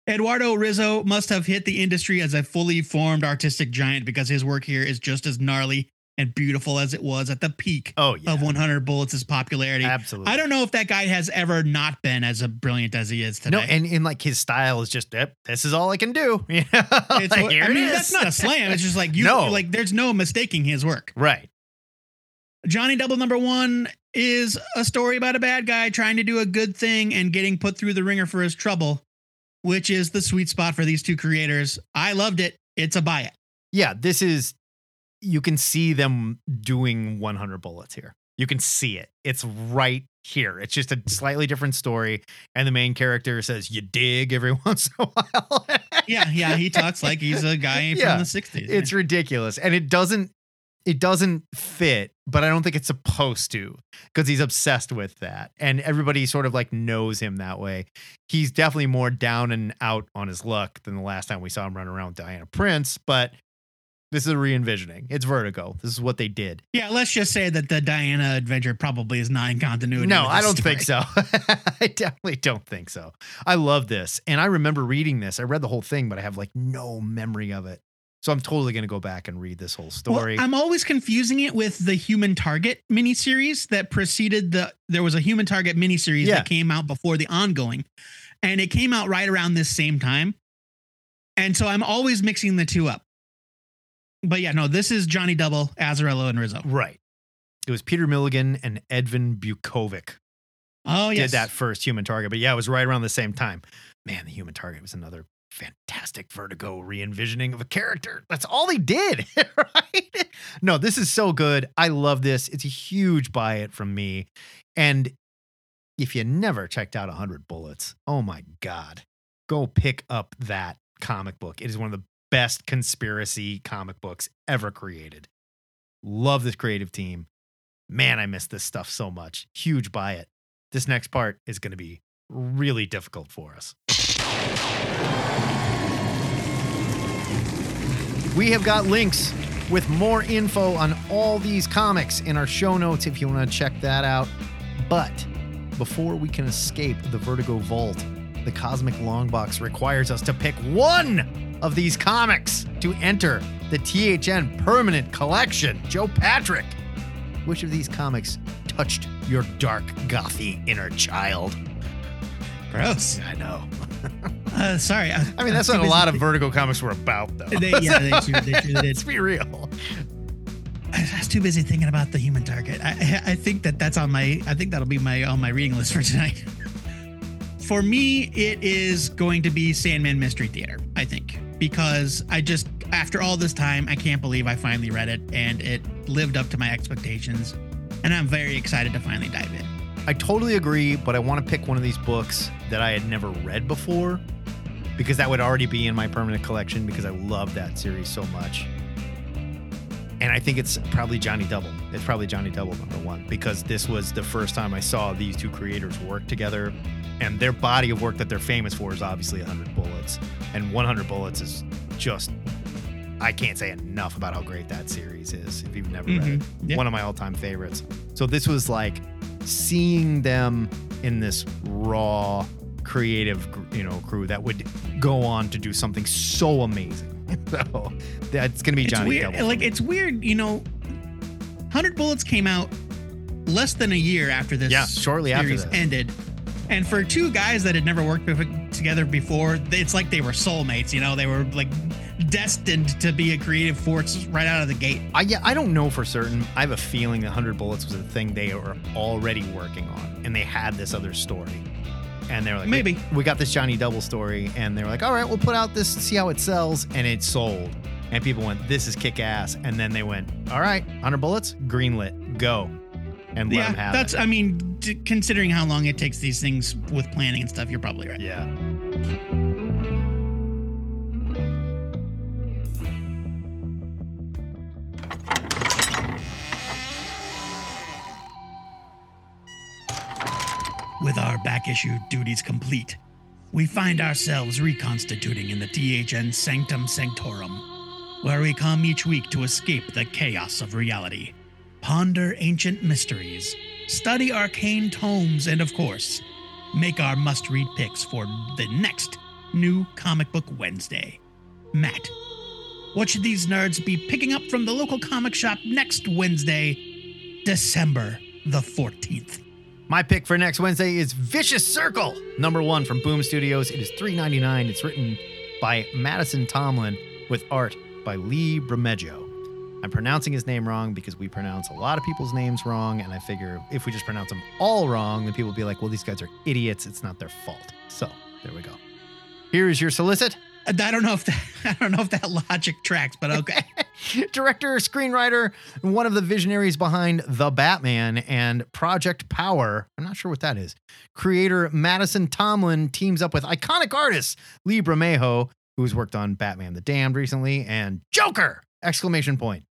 Eduardo Rizzo must have hit the industry as a fully formed artistic giant because his work here is just as gnarly and beautiful as it was at the peak oh, yeah. of one hundred Bullets' popularity. Absolutely. I don't know if that guy has ever not been as brilliant as he is today. No, and, and like his style is just, yep, this is all I can do. You know? It's, like, here I it mean, is. That's not a slam. It's just like, you no. like, there's no mistaking his work. Right. Johnny Double Number One is a story about a bad guy trying to do a good thing and getting put through the ringer for his trouble, which is the sweet spot for these two creators. I loved it. It's a buy it. Yeah, this is, you can see them doing one hundred Bullets here. You can see it. It's right here. It's just a slightly different story. And the main character says, you dig every once in a while. yeah, yeah. He talks like he's a guy from yeah, the sixties. It's right? ridiculous. And it doesn't, it doesn't fit, but I don't think it's supposed to, because he's obsessed with that. And everybody sort of like knows him that way. He's definitely more down and out on his luck than the last time we saw him run around with Diana Prince. But this is a re-envisioning. It's Vertigo. This is what they did. Yeah. Let's just say that the Diana adventure probably is not in continuity. No, I don't story. think so. I definitely don't think so. I love this. And I remember reading this. I read the whole thing, but I have like no memory of it. So I'm totally going to go back and read this whole story. Well, I'm always confusing it with the Human Target miniseries that preceded the, there was a Human Target miniseries yeah. that came out before the ongoing, and it came out right around this same time. And so I'm always mixing the two up, but yeah, no, this is Johnny Double, Azzarello, and Rizzo. Right. It was Peter Milligan and Edvin Bukovic. Oh yes. Did that first Human Target, but yeah, it was right around the same time, man. The Human Target was another fantastic Vertigo re-envisioning of a character. That's all they did, right? No, this is so good. I love this. It's a huge buy it from me. And if you never checked out one hundred Bullets, oh my God, go pick up that comic book. It is one of the best conspiracy comic books ever created. Love this creative team. Man, I miss this stuff so much. Huge buy it. This next part is going to be really difficult for us. We have got links with more info on all these comics in our show notes if you want to check that out. But before we can escape the Vertigo Vault, the Cosmic Longbox requires us to pick one of these comics to enter the T H N Permanent Collection. Joe Patrick, which of these comics touched your dark, gothy inner child? Gross. I know. Uh, sorry. I, I mean, that's what a lot of Vertigo comics were about, though. They, yeah, they sure, they sure did. Let's be real. I was too busy thinking about the Human Target. I, I think that that's on my, I think that'll be my on my reading list for tonight. For me, it is going to be Sandman Mystery Theater, I think, because I just, after all this time, I can't believe I finally read it, and it lived up to my expectations, and I'm very excited to finally dive in. I totally agree, but I want to pick one of these books that I had never read before, because that would already be in my permanent collection, because I love that series so much. And I think it's probably Johnny Double. It's probably Johnny Double number one, because this was the first time I saw these two creators work together, and their body of work that they're famous for is obviously one hundred Bullets. And one hundred Bullets is just, I can't say enough about how great that series is if you've never mm-hmm. read it. Yeah. One of my all-time favorites. So this was like seeing them in this raw creative, you know, crew that would go on to do something so amazing. So that's gonna be Johnny Double. Like, it's weird, you know, one hundred Bullets came out less than a year after this yeah shortly after this ended, and for two guys that had never worked together before, it's like they were soulmates, you know. They were like destined to be a creative force right out of the gate. I, yeah, I don't know for certain. I have a feeling that one hundred Bullets was a thing they were already working on, and they had this other story. And they were like, maybe we, we got this Johnny Double story, and they were like, all right, we'll put out this, see how it sells, and it sold. And people went, this is kick-ass. And then they went, all right, one hundred Bullets, greenlit, go. And let yeah, them have that's, it. I mean, t- considering how long it takes these things with planning and stuff, you're probably right. Yeah. With our back issue duties complete, we find ourselves reconstituting in the T H N Sanctum Sanctorum, where we come each week to escape the chaos of reality, ponder ancient mysteries, study arcane tomes, and of course, make our must-read picks for the next new Comic Book Wednesday. Matt, What should these nerds be picking up from the local comic shop next Wednesday, December the fourteenth? My pick for next Wednesday is Vicious Circle, number one from Boom Studios. It is three dollars and ninety-nine cents. It's written by Madison Tomlin with art by Lee Brameggio. I'm pronouncing his name wrong because we pronounce a lot of people's names wrong, and I figure if we just pronounce them all wrong, then people will be like, well, these guys are idiots. It's not their fault. So there we go. Here is your solicit. I don't know if that, I don't know if that logic tracks, but okay. Director, screenwriter, and one of the visionaries behind The Batman and Project Power. I'm not sure what that is. Creator Madison Tomlin teams up with iconic artist Lee Brameggio, who's worked on Batman the Damned recently, and Joker! Exclamation point.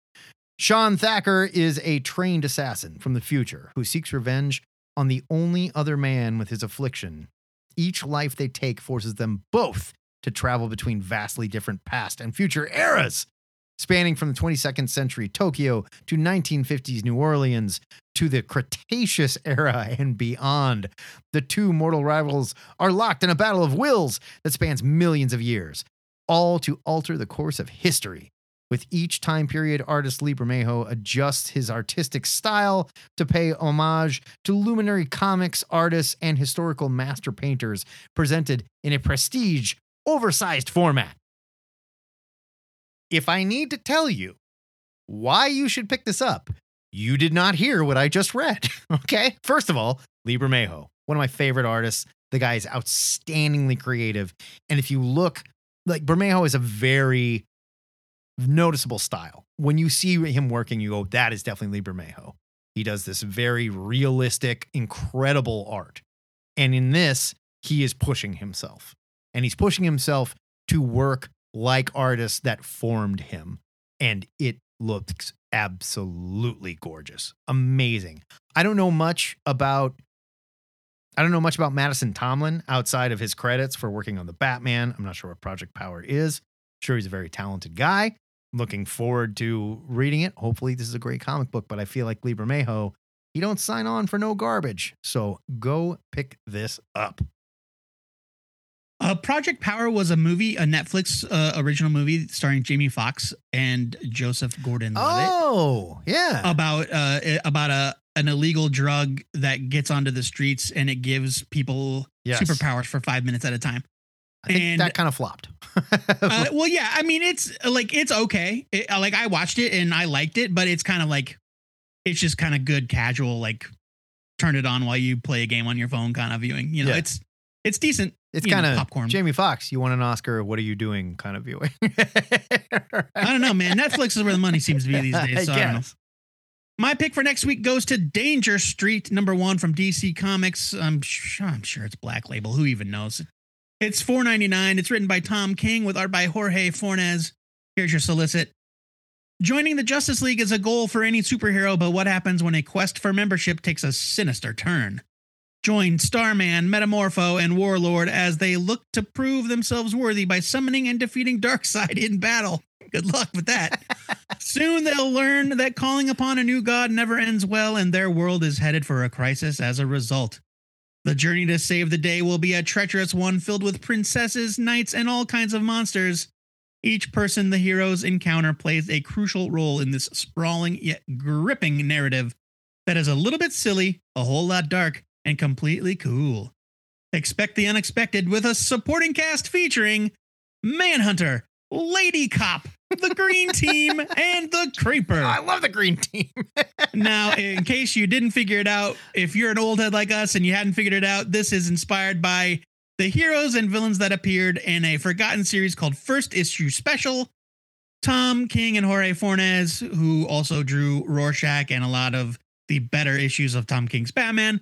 Sean Thacker is a trained assassin from the future who seeks revenge on the only other man with his affliction. Each life they take forces them both to travel between vastly different past and future eras, spanning from the twenty-second century Tokyo to nineteen fifties New Orleans to the Cretaceous era and beyond. The two mortal rivals are locked in a battle of wills that spans millions of years, all to alter the course of history. With each time period, artist Lee Brameggio adjusts his artistic style to pay homage to luminary comics, artists, and historical master painters presented in a prestige, oversized format. If I need to tell you why you should pick this up, you did not hear what I just read, okay? First of all, Lee Brameggio, one of my favorite artists. The guy is outstandingly creative. And if you look, like, Bermejo is a very noticeable style. When you see him working, you go, that is definitely Lee Brameggio. He does this very realistic, incredible art. And in this, he is pushing himself. And he's pushing himself to work like artists that formed him. And it looks absolutely gorgeous. Amazing. I don't know much about I don't know much about Madison Tomlin outside of his credits for working on The Batman. I'm not sure what Project Power is. I'm sure he's a very talented guy. Looking forward to reading it. Hopefully this is a great comic book, but I feel like Lee Brameggio, he don't sign on for no garbage. So go pick this up. Uh, Project Power was a movie, a Netflix uh, original movie starring Jamie Foxx and Joseph Gordon-Levitt. Oh, yeah. About uh, about a an illegal drug that gets onto the streets and it gives people yes. superpowers for five minutes at a time. I think and that kind of flopped. uh, well, yeah. I mean, it's like it's okay. It, like I watched it and I liked it, but it's kind of like it's just kind of good, casual, like turn it on while you play a game on your phone kind of viewing. You know, yeah. it's it's decent. It's kind of popcorn. Jamie Foxx, you won an Oscar, what are you doing kind of viewing. Right. I don't know, man. Netflix is where the money seems to be these days. So I, I don't know. My pick for next week goes to Danger Street, number one from D C Comics. I'm sure, I'm sure it's Black Label. Who even knows? It's four dollars and ninety-nine cents. It's written by Tom King with art by Jorge Fornes. Here's your solicit. Joining the Justice League is a goal for any superhero, but what happens when a quest for membership takes a sinister turn? Join Starman, Metamorpho, and Warlord as they look to prove themselves worthy by summoning and defeating Darkseid in battle. Good luck with that. Soon they'll learn that calling upon a new god never ends well, and their world is headed for a crisis as a result. The journey to save the day will be a treacherous one filled with princesses, knights, and all kinds of monsters. Each person the heroes encounter plays a crucial role in this sprawling yet gripping narrative that is a little bit silly, a whole lot dark, and completely cool. Expect the unexpected with a supporting cast featuring Manhunter, Lady Cop, the Green Team, and the Creeper. I love the Green Team. Now, in case you didn't figure it out, if you're an old head like us and you hadn't figured it out, this is inspired by the heroes and villains that appeared in a forgotten series called First Issue Special. Tom King and Jorge Fornes, who also drew Rorschach and a lot of the better issues of Tom King's Batman,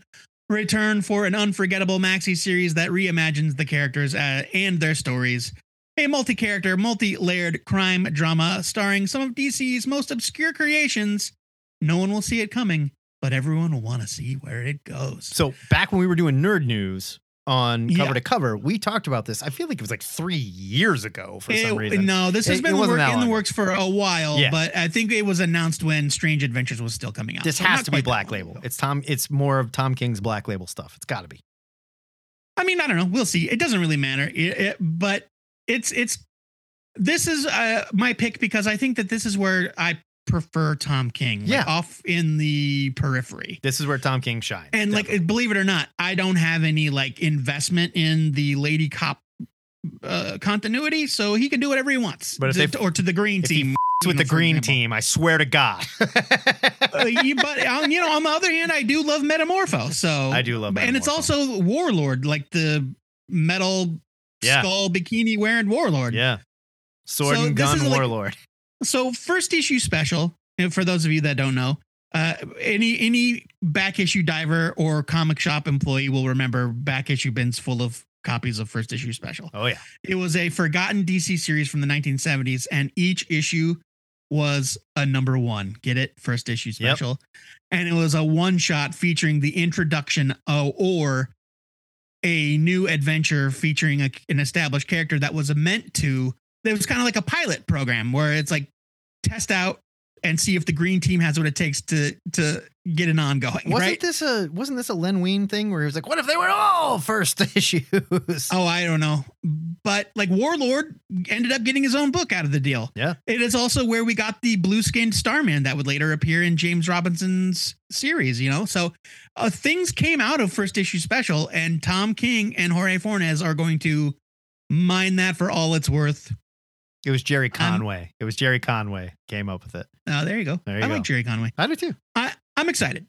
return for an unforgettable maxi series that reimagines the characters uh, and their stories. A multi-character, multi-layered crime drama starring some of D C's most obscure creations. No one will see it coming, but everyone will want to see where it goes. So back when we were doing Nerd News on Cover yeah. to Cover, we talked about this. I feel like it was like three years ago for it, some reason. No, this has it, been it work, in the works for a while, yeah. but I think it was announced when Strange Adventures was still coming out. This so has to be Black Label. It's Tom. It's more of Tom King's Black Label stuff. It's got to be. I mean, I don't know. We'll see. It doesn't really matter, it, it, but it's it's This is uh, my pick because I think that this is where I prefer Tom King. Like, yeah. Off in the periphery. This is where Tom King shines. And definitely. Like, believe it or not, I don't have any like investment in the Lady Cop uh, continuity, so he can do whatever he wants. But if to, they, or to the green team. With the green team, I swear to God. uh, you, but um, you know, on the other hand, I do love Metamorpho. So I do love, Metamorpho. And it's also Warlord, like the metal yeah. skull bikini wearing Warlord. Yeah, sword so and gun Warlord. Like, so first issue special. And for those of you that don't know, uh, any any back issue diver or comic shop employee will remember back issue bins full of copies of first issue special. Oh yeah, it was a forgotten D C series from the nineteen seventies, and each issue was a number one. Get it? First issue special. Yep. And it was a one shot featuring the introduction of, or a new adventure featuring a, an established character that was meant to, it was kind of like a pilot program where it's like test out and see if the green team has what it takes to to get an ongoing. Wasn't right? this a wasn't this a Len Wein thing where he was like, what if they were all first issues? Oh, I don't know. But like Warlord ended up getting his own book out of the deal. Yeah. It is also where we got the blue skinned Starman that would later appear in James Robinson's series, you know? So uh, things came out of first issue special, and Tom King and Jorge Fornes are going to mine that for all it's worth. It was Jerry Conway. Um, it was Jerry Conway came up with it. Oh, uh, there you go. There you I go. like Jerry Conway. I do too. I, I'm excited.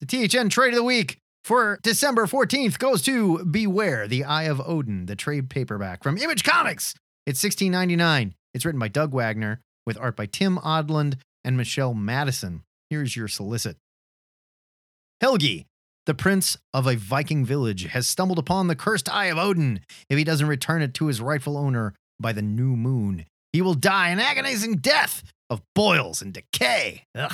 The T H N trade of the week for December fourteenth goes to Beware, the Eye of Odin, the trade paperback from Image Comics. It's sixteen ninety-nine. It's written by Doug Wagner with art by Tim Odlund and Michelle Madison. Here's your solicit. Helgi, the prince of a Viking village, has stumbled upon the cursed Eye of Odin. If he doesn't return it to his rightful owner by the new moon, he will die an agonizing death of boils and decay. Ugh.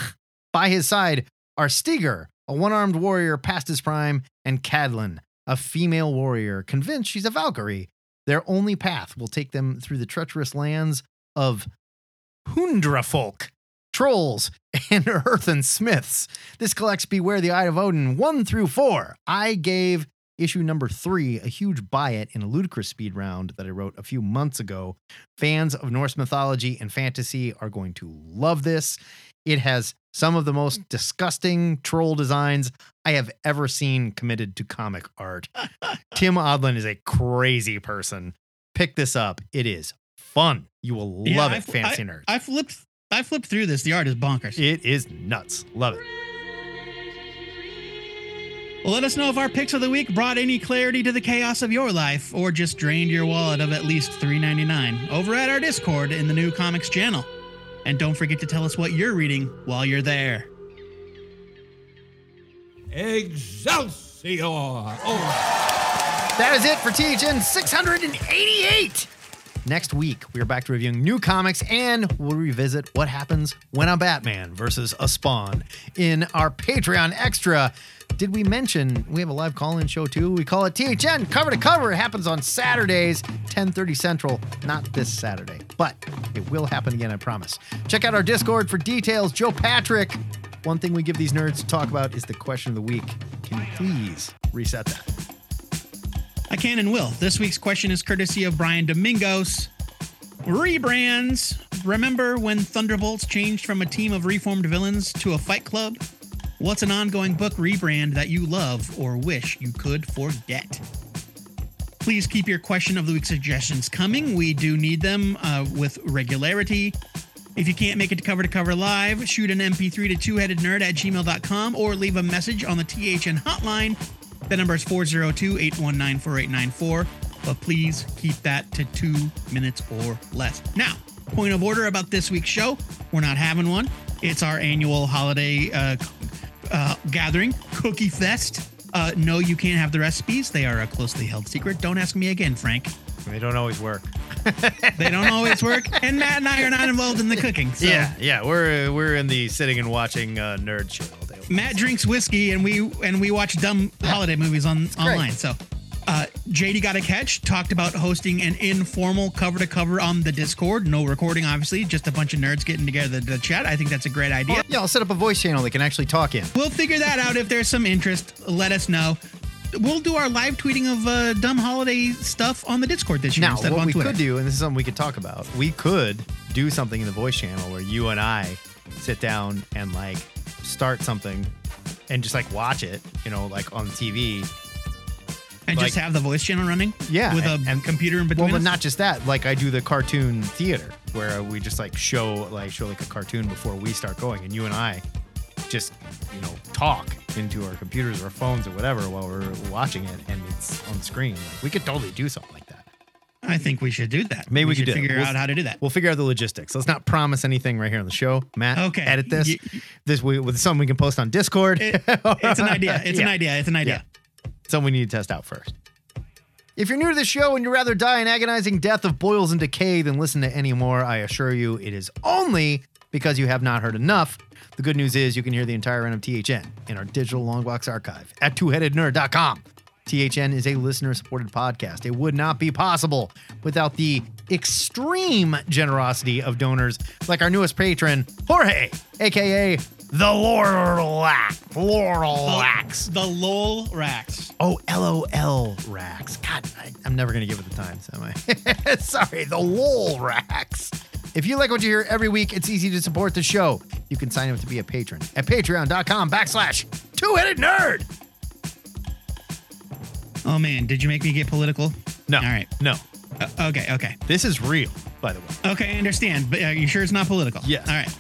By his side are Stiger, a one-armed warrior past his prime, and Cadlin, a female warrior convinced she's a Valkyrie. Their only path will take them through the treacherous lands of Hundrafolk, trolls, and earthen smiths. This collects Beware the Eye of Odin one through four. I gave issue number three a huge buy-it in a ludicrous speed round that I wrote a few months ago. Fans of Norse mythology and fantasy are going to love this. It has some of the most disgusting troll designs I have ever seen committed to comic art. Tim Odlund is a crazy person. Pick this up. It is fun. You will yeah, love it, I, fancy I, nerds. I flipped, I flipped through this. The art is bonkers. It is nuts. Love it. Well, let us know if our picks of the week brought any clarity to the chaos of your life or just drained your wallet of at least three dollars and ninety-nine cents over at our Discord in the New Comics channel. And don't forget to tell us what you're reading while you're there. Excelsior! Oh. That is it for T H N six eighty-eight! Next week, we are back to reviewing new comics, and we'll revisit what happens when a Batman versus a Spawn in our Patreon Extra. Did we mention we have a live call-in show, too? We call it T H N Cover to Cover. It happens on Saturdays, ten thirty Central. Not this Saturday, but it will happen again, I promise. Check out our Discord for details. Joe Patrick. One thing we give these nerds to talk about is the question of the week. Can you please reset that? I can and will. This week's question is courtesy of Brian Domingos. Rebrands. Remember when Thunderbolts changed from a team of reformed villains to a fight club? What's an ongoing book rebrand that you love or wish you could forget? Please keep your question of the week suggestions coming. We do need them uh, with regularity. If you can't make it to Cover to Cover Live, shoot an M P three to two-headednerd at gmail dot com or leave a message on the T H N hotline. The number is four oh two, eight one nine, four eight nine four, but please keep that to two minutes or less. Now, point of order about this week's show. We're not having one. It's our annual holiday uh, uh, gathering, Cookie Fest. Uh, no, you can't have the recipes. They are a closely held secret. Don't ask me again, Frank. They don't always work. They don't always work. And Matt and I are not involved in the cooking. So. Yeah, yeah. We're we're in the sitting and watching uh, nerd show. Matt drinks whiskey, and we and we watch dumb yeah. holiday movies on online. So, uh, J D Got a Catch talked about hosting an informal cover to cover on the Discord. No recording, obviously, just a bunch of nerds getting together to chat. I think that's a great idea. Yeah, I'll set up a voice channel they can actually talk in. We'll figure that out if there's some interest. Let us know. we'll do our live tweeting of uh, dumb holiday stuff on the Discord this year. Now, instead what of on we Twitter. could do, and this is something we could talk about, we could do something in the voice channel where you and I sit down and like start something and just like watch it, you know, like on T V. And like, just have the voice channel running? Yeah. With and, a and, computer in between Well, us? But not just that. Like, I do the cartoon theater where we just, like, show, like, show, like, a cartoon before we start going. And you and I just, you know, talk into our computers or our phones or whatever while we're watching it. And it's on screen. Like, we could totally do something like that. I think we should do that. Maybe we, we could figure we'll, out how to do that. We'll figure out the logistics. Let's not promise anything right here on the show. Matt, okay. edit this. Y- this we, with something we can post on Discord. It, it's an idea. It's yeah. an idea. It's an idea. Yeah. Something we need to test out first. If you're new to the show and you'd rather die an agonizing death of boils and decay than listen to any more, I assure you it is only because you have not heard enough. The good news is you can hear the entire run of T H N in our digital Longbox archive at two headed nerd dot com. T H N is a listener-supported podcast. It would not be possible without the extreme generosity of donors like our newest patron, Jorge, a k a. The Lorlax. Lorlax. The, the Lol Rax. Oh, L O L Rax. God, I, I'm never going to give it the time, so am I? Sorry, the Lol Rax. If you like what you hear every week, it's easy to support the show. You can sign up to be a patron at patreon.com backslash two-headed nerd. Oh, man, did you make me get political? No. All right. No. Uh, okay, okay. This is real, by the way. Okay, I understand, but are you sure it's not political? Yes. All right.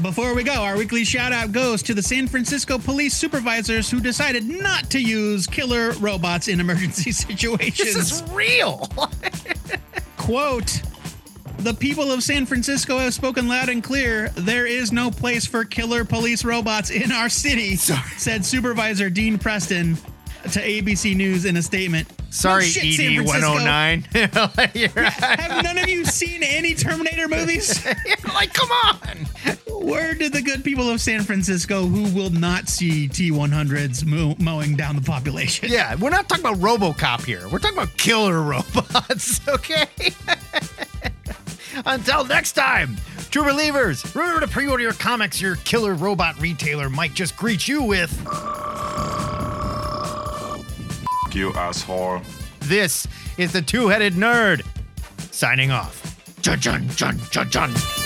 Before we go, our weekly shout-out goes to the San Francisco police supervisors who decided not to use killer robots in emergency situations. This is real! Quote, "The people of San Francisco have spoken loud and clear. There is no place for killer police robots in our city," Sorry. said Supervisor Dean Preston to A B C News in a statement. Sorry, no shit, E D one oh nine. Have none of you seen any Terminator movies? Like, come on. Where did the good people of San Francisco who will not see T one hundreds mow- mowing down the population? Yeah, we're not talking about RoboCop here. We're talking about killer robots, okay? Until next time, true believers, remember to pre-order your comics. Your killer robot retailer might just greet you with... you asshole. This is the Two-Headed Nerd signing off. Chun chun chun chun chun.